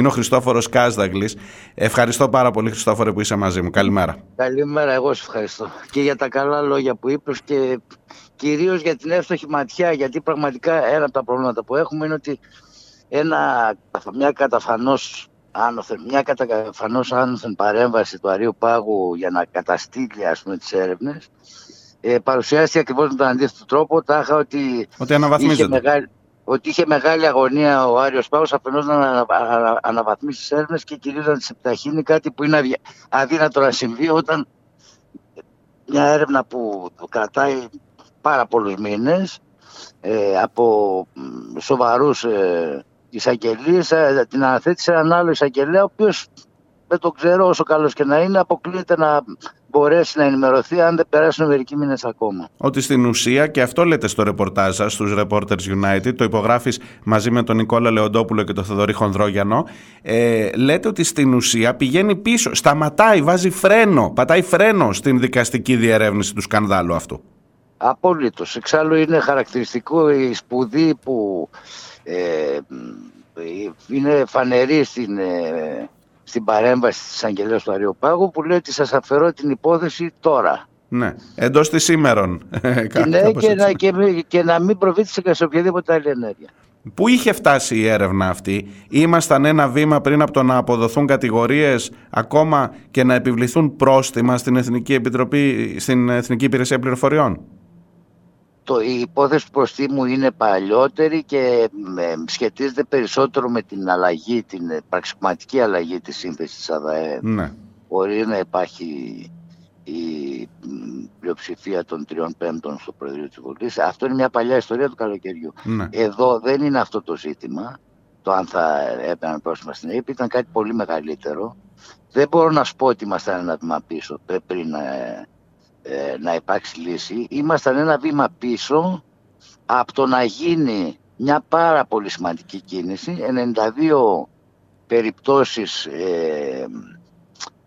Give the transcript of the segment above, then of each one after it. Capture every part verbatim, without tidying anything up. Είναι ο Χριστόφορος Κάσδαγλης. Ευχαριστώ πάρα πολύ, Χριστόφορε, που είσαι μαζί μου. Καλημέρα. Καλημέρα, εγώ σε ευχαριστώ. Και για τα καλά λόγια που είπες και κυρίως για την εύστοχη ματιά. Γιατί πραγματικά ένα από τα προβλήματα που έχουμε είναι ότι ένα, μια καταφανώς άνωθεν, μια καταφανώς άνωθεν παρέμβαση του Αρείου Πάγου για να καταστήλει, ας πούμε, τις έρευνες, ε, παρουσιάστηκε ακριβώς με τον αντίθετο τρόπο, τάχα ότι, ότι, είχε μεγάλη, ότι είχε μεγάλη αγωνία ο Άρειος Πάγος αφενός να ανα, ανα, αναβαθμίσει τις έρευνες και κυρίως να τις επιταχύνει, κάτι που είναι αδύνατο να συμβεί όταν μια έρευνα που κρατάει πάρα πολλούς μήνες ε, από σοβαρούς ε, εισαγγελίες, ε, την αναθέτει σε έναν άλλο εισαγγελέα, ο οποίος δεν το ξέρω, όσο καλός και να είναι, αποκλείεται να μπορέσει να ενημερωθεί αν δεν περάσουν μερικοί μήνες ακόμα. Ότι στην ουσία, και αυτό λέτε στο ρεπορτάζ σας, στους Reporters United, το υπογράφεις μαζί με τον Νικόλα Λεοντόπουλο και τον Θεοδωρή Χονδρόγιανο, ε, λέτε ότι στην ουσία πηγαίνει πίσω, σταματάει, βάζει φρένο, πατάει φρένο στην δικαστική διερεύνηση του σκανδάλου αυτού. Απόλυτος. Εξάλλου είναι χαρακτηριστικό η σπουδή που ε, είναι φανερή στην... Ε, στην παρέμβαση της Αγγελίας του Αρείου Πάγου, που λέει ότι σας αφαιρώ την υπόθεση τώρα. Ναι, εντός της σήμερων. Ναι, και να, και, και να μην προβείτε σε οποιαδήποτε άλλη ενέργεια. Πού είχε φτάσει η έρευνα αυτή? Ήμασταν ένα βήμα πριν από το να αποδοθούν κατηγορίες, ακόμα και να επιβληθούν πρόστιμα στην Εθνική, Επιτροπή, στην Εθνική Υπηρεσία Πληροφοριών. Το, η υπόθεση του προστίμου είναι παλιότερη και ε, σχετίζεται περισσότερο με την αλλαγή, την ε, πραξικοπηματική αλλαγή της σύνθεσης της ΑΔΑΕ. Ναι. Μπορεί να υπάρχει η, η πλειοψηφία των τριών πέμπτων στο Προεδρείο της Βουλής. Αυτό είναι μια παλιά ιστορία του καλοκαιριού. Ναι. Εδώ δεν είναι αυτό το ζήτημα, το αν θα έπαιρναν πρόσημα στην ΕΥΠ, ήταν κάτι πολύ μεγαλύτερο. Δεν μπορώ να σου πω ότι ήμασταν ένα βήμα πίσω πριν να... Ε, να υπάρξει λύση. Ήμασταν ένα βήμα πίσω από το να γίνει μια πάρα πολύ σημαντική κίνηση. ενενήντα δύο περιπτώσεις ε,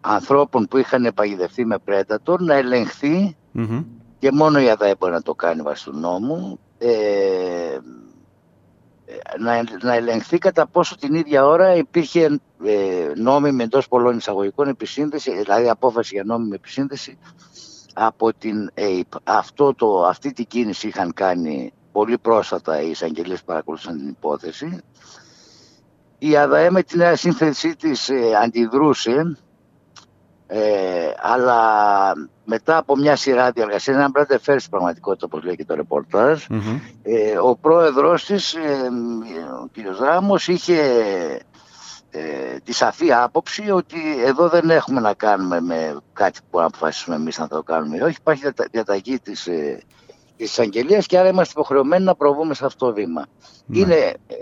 ανθρώπων που είχαν παγιδευτεί με πρέτατορ να ελεγχθεί, mm-hmm. και μόνο η ΑΔΑΕ μπορεί να το κάνει βάσει του νόμου, ε, να, να ελεγχθεί κατά πόσο την ίδια ώρα υπήρχε ε, νόμιμη, εντός πολλών εισαγωγικών, επισύνδεση, δηλαδή απόφαση για νόμιμη επισύνδεση από την ΕΥΠ. Αυτό το, αυτή την κίνηση είχαν κάνει πολύ πρόσφατα οι εισαγγελίες που παρακολουθούσαν την υπόθεση. Η ΑΔΑΕ με την νέα σύνθεσή της ε, αντιδρούσε, ε, αλλά μετά από μια σειρά διαργασίας, έναν πράγμα φέρει στην πραγματικότητα, όπως λέει και το ρεπορτάζ, mm-hmm. ε, ο πρόεδρος της, ε, ο κ. Ράμος, είχε Ε, τη σαφή άποψη ότι εδώ δεν έχουμε να κάνουμε με κάτι που αποφασίσουμε εμείς να το κάνουμε ή όχι. Υπάρχει διαταγή της, ε, της εισαγγελίας και άρα είμαστε υποχρεωμένοι να προβούμε σε αυτό το βήμα. Ναι. Είναι, ε, ε,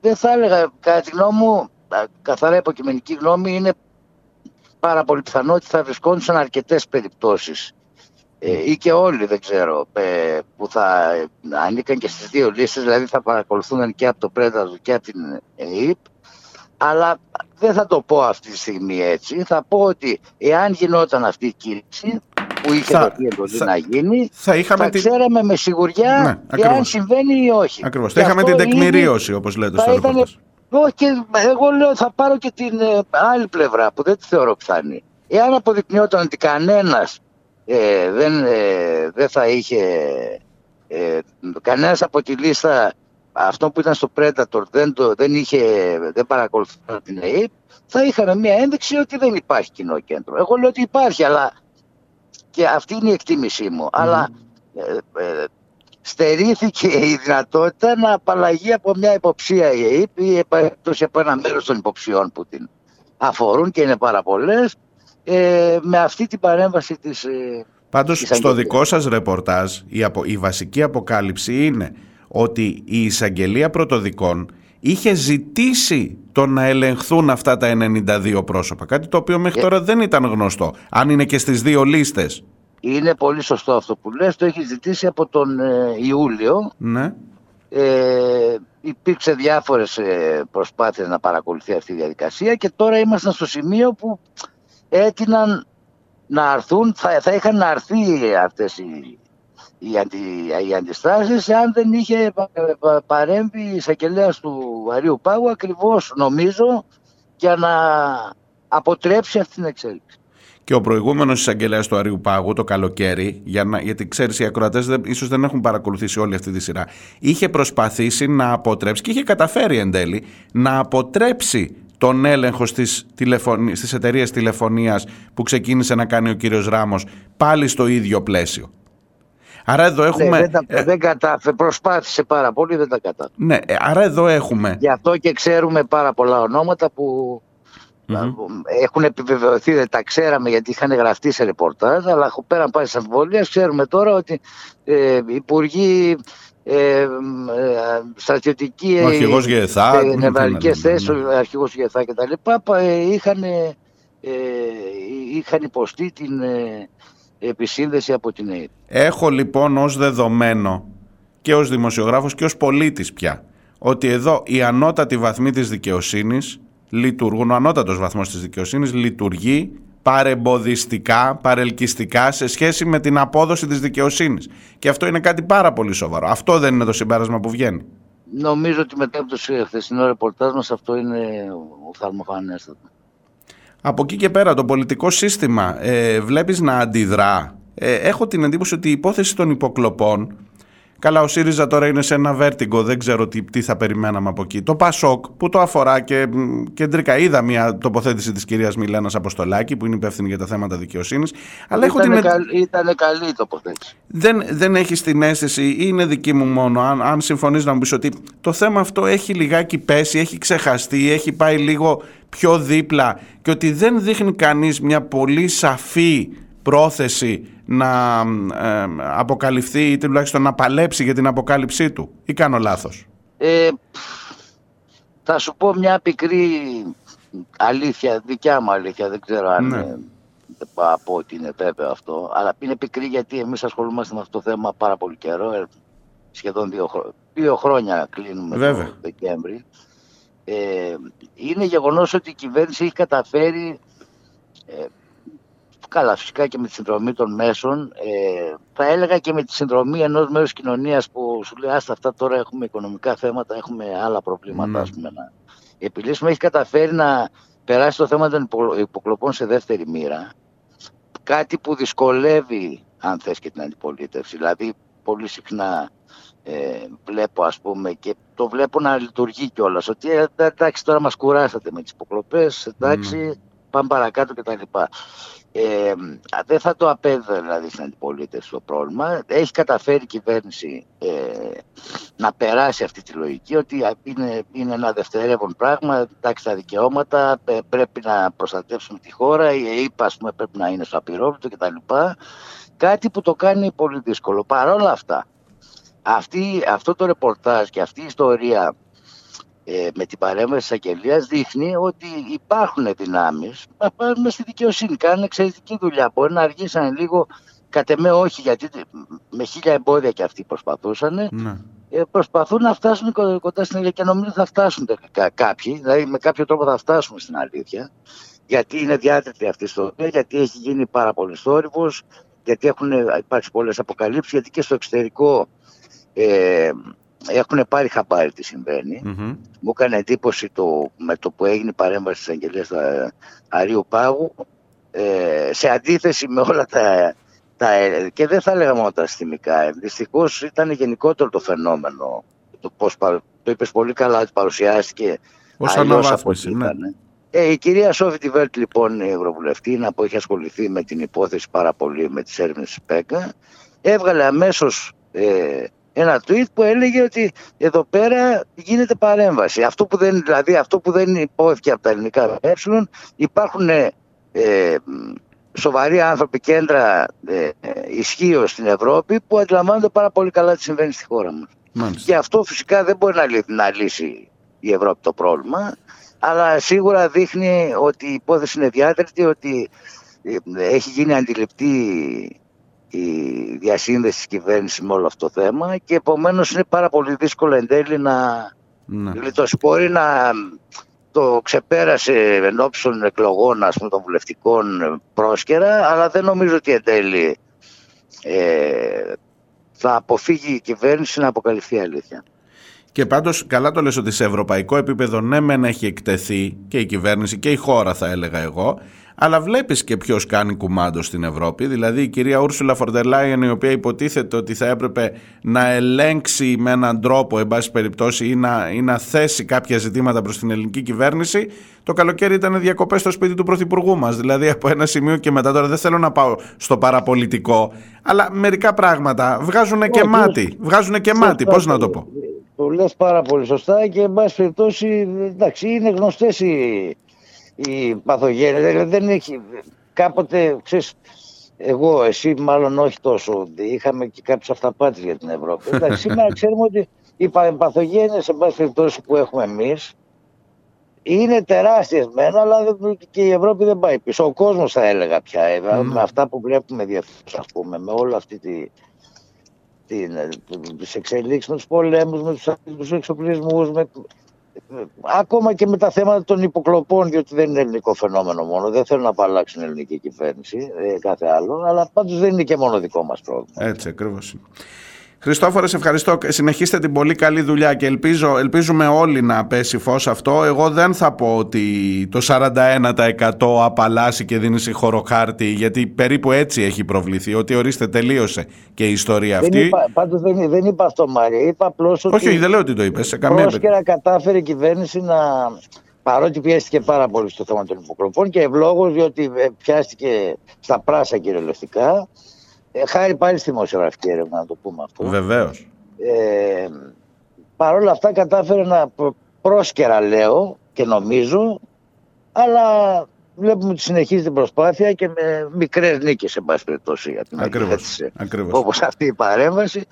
δεν θα έλεγα, κατά τη γνώμη μου, καθαρά υποκειμενική γνώμη, είναι πάρα πολύ πιθανό ότι θα βρισκόντουσαν αρκετές περιπτώσεις ε, ή και όλοι, δεν ξέρω, ε, που θα ανήκαν και στις δύο λίστες, δηλαδή θα παρακολουθούν και από το Πρέτατο και από την ΕΥΠ, αλλά δεν θα το πω αυτή τη στιγμή έτσι. Θα πω ότι εάν γινόταν αυτή η κίνηση που είχε θα, δοθεί εντολή θα, να γίνει, θα, θα τη... ξέραμε με σιγουριά ναι, εάν συμβαίνει ή όχι. Ακριβώς. Θα είχαμε την τεκμηρίωση, όπως λέτε στο ρεπορτάζ. Εγώ λέω θα πάρω και την ε, άλλη πλευρά που δεν τη θεωρώ πιθανή. Εάν αποδεικνυόταν ότι κανένας ε, δεν, ε, δεν θα είχε... Ε, κανένας από τη λίστα αυτό που ήταν στο Predator δεν, το, δεν, είχε, δεν παρακολουθούσε την ΕΥΠ, θα είχαμε μια ένδειξη ότι δεν υπάρχει κοινό κέντρο. Εγώ λέω ότι υπάρχει, αλλά και αυτή είναι η εκτίμησή μου, mm. αλλά ε, ε, στερήθηκε η δυνατότητα να απαλλαγεί από μια υποψία η ΕΥΠ ή από ένα μέρος των υποψιών που την αφορούν, και είναι πάρα πολλές, ε, με αυτή την παρέμβαση της ε, Πάντως στο δικό σας ρεπορτάζ η, απο, η βασική αποκάλυψη είναι ότι η εισαγγελία πρωτοδικών είχε ζητήσει το να ελεγχθούν αυτά τα ενενήντα δύο πρόσωπα, κάτι το οποίο μέχρι τώρα δεν ήταν γνωστό, αν είναι και στις δύο λίστες. Είναι πολύ σωστό αυτό που λες, το έχει ζητήσει από τον ε, Ιούλιο. Ναι. Ε, υπήρξε διάφορες ε, προσπάθειες να παρακολουθεί αυτή η διαδικασία και τώρα ήμασταν στο σημείο που έτειναν να αρθούν, θα, θα είχαν να αρθεί αυτές οι, οι, αντι, οι αντιστάσεις, αν δεν είχε παρέμβει η εισαγγελέας του Αρείου Πάγου, ακριβώς νομίζω, για να αποτρέψει αυτή την εξέλιξη. Και ο προηγούμενος εισαγγελέας του Αρείου Πάγου το καλοκαίρι, για να, γιατί ξέρεις οι ακροατές δεν, ίσως δεν έχουν παρακολουθήσει όλη αυτή τη σειρά, είχε προσπαθήσει να αποτρέψει και είχε καταφέρει εν τέλει να αποτρέψει τον έλεγχο στις, τηλεφων... στις εταιρείες τηλεφωνίας που ξεκίνησε να κάνει ο κύριος Ράμος, πάλι στο ίδιο πλαίσιο. Άρα εδώ έχουμε... Ναι, δεν, τα... δεν κατάφερε, προσπάθησε πάρα πολύ, δεν τα κατάφερε. Ναι, άρα εδώ έχουμε... Γι' αυτό και ξέρουμε πάρα πολλά ονόματα που mm-hmm. έχουν επιβεβαιωθεί, δεν τα ξέραμε γιατί είχαν γραφτεί σε ρεπορτάζ, αλλά πέραν πάσης αμφιβολίας ξέρουμε τώρα ότι ε, υπουργοί... Ε, στρατιωτική, αρχηγός ΓΕΘΑ, νευραλικές θέσεις, ο αρχηγός ΓΕΘΑ και τα λοιπά, είχαν, ε, είχαν υποστεί την ε, επισύνδεση από την ΑΕΠ. Έχω λοιπόν ως δεδομένο και ως δημοσιογράφος και ως πολίτης πια ότι εδώ οι ανώτατοι βαθμοί της δικαιοσύνης λειτουργούν, ο ανώτατος βαθμός της δικαιοσύνης λειτουργεί παρεμποδιστικά, παρελκυστικά σε σχέση με την απόδοση της δικαιοσύνης. Και αυτό είναι κάτι πάρα πολύ σοβαρό. Αυτό δεν είναι το συμπέρασμα που βγαίνει. Νομίζω ότι μετά από το χθεσινό ρεπορτάζ μας αυτό είναι οφθαλμοφανέστατο. Από εκεί και πέρα το πολιτικό σύστημα ε, βλέπεις να αντιδρά. Ε, έχω την εντύπωση ότι η υπόθεση των υποκλοπών, καλά ο ΣΥΡΙΖΑ τώρα είναι σε ένα βέρτιγκο, δεν ξέρω τι, τι θα περιμέναμε από εκεί. Το ΠΑΣΟΚ που το αφορά και κεντρικά είδα μια τοποθέτηση της κυρίας Μιλένας Αποστολάκη που είναι υπεύθυνη για τα θέματα δικαιοσύνης. Αλλά έχω την... καλ... Ήταν καλή η τοποθέτηση. Δεν, δεν έχεις την αίσθηση ή είναι δική μου μόνο, αν, αν συμφωνείς να μου πεις ότι το θέμα αυτό έχει λιγάκι πέσει, έχει ξεχαστεί, έχει πάει λίγο πιο δίπλα και ότι δεν δείχνει κανείς μια πολύ σαφή πρόθεση να ε, αποκαλυφθεί ή τουλάχιστον να παλέψει για την αποκάλυψή του, ή κάνω λάθος? Ε, θα σου πω μια πικρή αλήθεια, δικιά μου αλήθεια, δεν ξέρω αν ναι. ε, δεν πάω από ότι είναι βέβαιο αυτό, αλλά είναι πικρή γιατί εμείς ασχολούμαστε με αυτό το θέμα πάρα πολύ καιρό, ε, σχεδόν δύο, χρο... δύο χρόνια κλείνουμε Βέβαια. το Δεκέμβρη. Ε, είναι γεγονός ότι η κυβέρνηση έχει καταφέρει ε, καλά, φυσικά και με τη συνδρομή των μέσων, ε, θα έλεγα και με τη συνδρομή ενός μέρους κοινωνίας που σου λέει άστα αυτά τώρα έχουμε οικονομικά θέματα, έχουμε άλλα προβλήματα mm. ας πούμε, να επιλύσουμε. Έχει καταφέρει να περάσει το θέμα των υποκλοπών σε δεύτερη μοίρα, κάτι που δυσκολεύει αν θες και την αντιπολίτευση. Δηλαδή πολύ συχνά ε, βλέπω ας πούμε και το βλέπω να λειτουργεί κιόλας ότι ε, εντάξει τώρα μας κουράσατε με τις υποκλοπές, εντάξει mm. πάμε παρακάτω κτλ. Ε, δεν θα το απέδω δηλαδή στην αντιπολίτευση το πρόβλημα. Έχει καταφέρει η κυβέρνηση ε, να περάσει αυτή τη λογική ότι είναι, είναι ένα δευτερεύον πράγμα, εντάξει τα δικαιώματα, πρέπει να προστατεύσουμε τη χώρα, η ΕΥΠ ας πούμε πρέπει να είναι στο απειρόβλητο κτλ. Κάτι που το κάνει πολύ δύσκολο. Παρ' όλα αυτά, αυτή, αυτό το ρεπορτάζ και αυτή η ιστορία Ε, με την παρέμβαση της εισαγγελίας δείχνει ότι υπάρχουν δυνάμεις να πάρουν στη δικαιοσύνη, κάνουν εξαιρετική δουλειά. Μπορεί να αργήσαν λίγο, κατ' εμέ όχι, γιατί με χίλια εμπόδια και αυτοί προσπαθούσαν. Ναι. Ε, προσπαθούν να φτάσουν κοντά στην αλήθεια και νομίζω θα φτάσουν τελικά κάποιοι, δηλαδή με κάποιο τρόπο θα φτάσουμε στην αλήθεια. Γιατί είναι διάτετη αυτή η ιστορία, γιατί έχει γίνει πάρα πολύ θόρυβος, γιατί έχουν υπάρξει πολλές αποκαλύψεις, γιατί και στο εξωτερικό. Ε, Έχουν πάρει χαμπάρι τι συμβαίνει. Mm-hmm. Μου έκανε εντύπωση το, με το που έγινε η παρέμβαση της εισαγγελίας Αρείου Πάγου ε, σε αντίθεση με όλα τα, τα και δεν θα λέγαμε όλα τα συστημικά. Δυστυχώς ήταν γενικότερο το φαινόμενο. Το, πώς, το είπες πολύ καλά ότι παρουσιάστηκε ως αναβάθμιση. Ναι. Ε, η κυρία Σόβιτ Βέλτ λοιπόν η Ευρωβουλευτήνα που έχει ασχοληθεί με την υπόθεση πάρα πολύ με τις έρευνες της ΠΕΚΑ έβγαλε αμέσως ε, ένα tweet που έλεγε ότι εδώ πέρα γίνεται παρέμβαση. Αυτό που δεν, δηλαδή, αυτό που δεν υπόθηκε από τα ελληνικά ε, υπάρχουν ε, σοβαροί άνθρωποι κέντρα ε, ε, ισχύως στην Ευρώπη που αντιλαμβάνονται πάρα πολύ καλά τι συμβαίνει στη χώρα μας. Μάλιστα. Και αυτό φυσικά δεν μπορεί να, λύ, να λύσει η Ευρώπη το πρόβλημα, αλλά σίγουρα δείχνει ότι η υπόθεση είναι διάτρητη, ότι ε, ε, έχει γίνει αντιληπτή η διασύνδεση της κυβέρνησης με όλο αυτό το θέμα και επομένως είναι πάρα πολύ δύσκολο εν τέλει να γλιτώσει. Μπορεί να το ξεπέρασε εν ώψη εκλογών ας πούμε, των βουλευτικών πρόσκαιρα, αλλά δεν νομίζω ότι εν τέλει ε, θα αποφύγει η κυβέρνηση να αποκαλυφθεί αλήθεια. Και πάντως καλά το λες ότι σε ευρωπαϊκό επίπεδο ναι μεν έχει εκτεθεί και η κυβέρνηση και η χώρα, θα έλεγα εγώ, αλλά βλέπεις και ποιος κάνει κουμάντο στην Ευρώπη. Δηλαδή η κυρία Ούρσουλα Φορτελάιεν, η οποία υποτίθεται ότι θα έπρεπε να ελέγξει με έναν τρόπο, εν πάση περιπτώσει, ή να, ή να θέσει κάποια ζητήματα προς την ελληνική κυβέρνηση, το καλοκαίρι ήταν διακοπές στο σπίτι του πρωθυπουργού μας. Δηλαδή από ένα σημείο και μετά, τώρα δεν θέλω να πάω στο παραπολιτικό, αλλά μερικά πράγματα βγάζουν και μάτι. Βγάζουν και μάτι, πώς να το πω. Το λες πάρα πολύ σωστά και εν πάση περιπτώσει, εντάξει, είναι γνωστές οι, οι παθογένειες. Δηλαδή δεν έχει, κάποτε, ξέρεις, εγώ, εσύ μάλλον όχι τόσο, είχαμε και κάποιες αυταπάτες για την Ευρώπη. Εντάξει, σήμερα ξέρουμε ότι οι παθογένειες, εν πάση περιπτώσει, που έχουμε εμείς, είναι τεράστιες μένα, αλλά και η Ευρώπη δεν πάει πίσω. Ο κόσμος, θα έλεγα πια, mm. με αυτά που βλέπουμε διεθνώς, ας πούμε, με όλη αυτή τη... τις εξελίξεις, με τους πολέμους, με τους εξοπλισμούς, με... ακόμα και με τα θέματα των υποκλοπών, διότι δεν είναι ελληνικό φαινόμενο μόνο. Δεν θέλω να απαλλάξουν ελληνική κυβέρνηση, ε, κάθε άλλο, αλλά πάντως δεν είναι και μόνο δικό μας πρόβλημα. Έτσι ακριβώς. Χριστόφορε, σε ευχαριστώ. Συνεχίστε την πολύ καλή δουλειά και ελπίζω, ελπίζουμε όλοι να πέσει φως αυτό. Εγώ δεν θα πω ότι το σαράντα ένα τοις εκατό απαλλάσσει και δίνει συγχωροκάρτη, γιατί περίπου έτσι έχει προβληθεί. Ότι ορίστε, τελείωσε και η ιστορία δεν αυτή. Είπα, πάντως δεν, δεν είπα αυτό, Μάρια. Είπα απλώς ότι. Όχι, δεν λέω ότι το είπε. Σε καμία περίπτωση. Πρόσκαιρα κατάφερε η κυβέρνηση να. Παρότι πιέστηκε πάρα πολύ στο θέμα των υποκλοπών και ευλόγως, διότι πιάστηκε στα πράσα κυριολεκτικά. Ε, χάρη πάλι στη δημοσιογραφική έρευνα, να το πούμε αυτό. Βεβαίως. Ε, Παρ' όλα αυτά κατάφερε να πρόσκαιρα, λέω και νομίζω, αλλά βλέπουμε ότι συνεχίζει την προσπάθεια και με μικρές νίκες, εν πάση περιπτώσει, για την αντίθεση, όπως αυτή η παρέμβαση,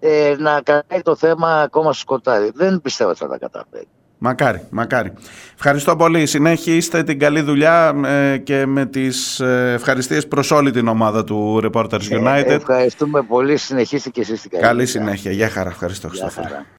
ε, να κρατάει το θέμα ακόμα στο σκοτάδι. Δεν πιστεύω ότι θα τα καταφέρει. Μακάρι, μακάρι. Ευχαριστώ πολύ. Συνέχιστε την καλή δουλειά ε, και με τις ε, ευχαριστίες προς όλη την ομάδα του Reporters United. Ε, ευχαριστούμε πολύ. Συνεχίστε και εσείς την καλή, καλή συνέχεια. Γεια χαρά. Ευχαριστώ, Χριστόφορε.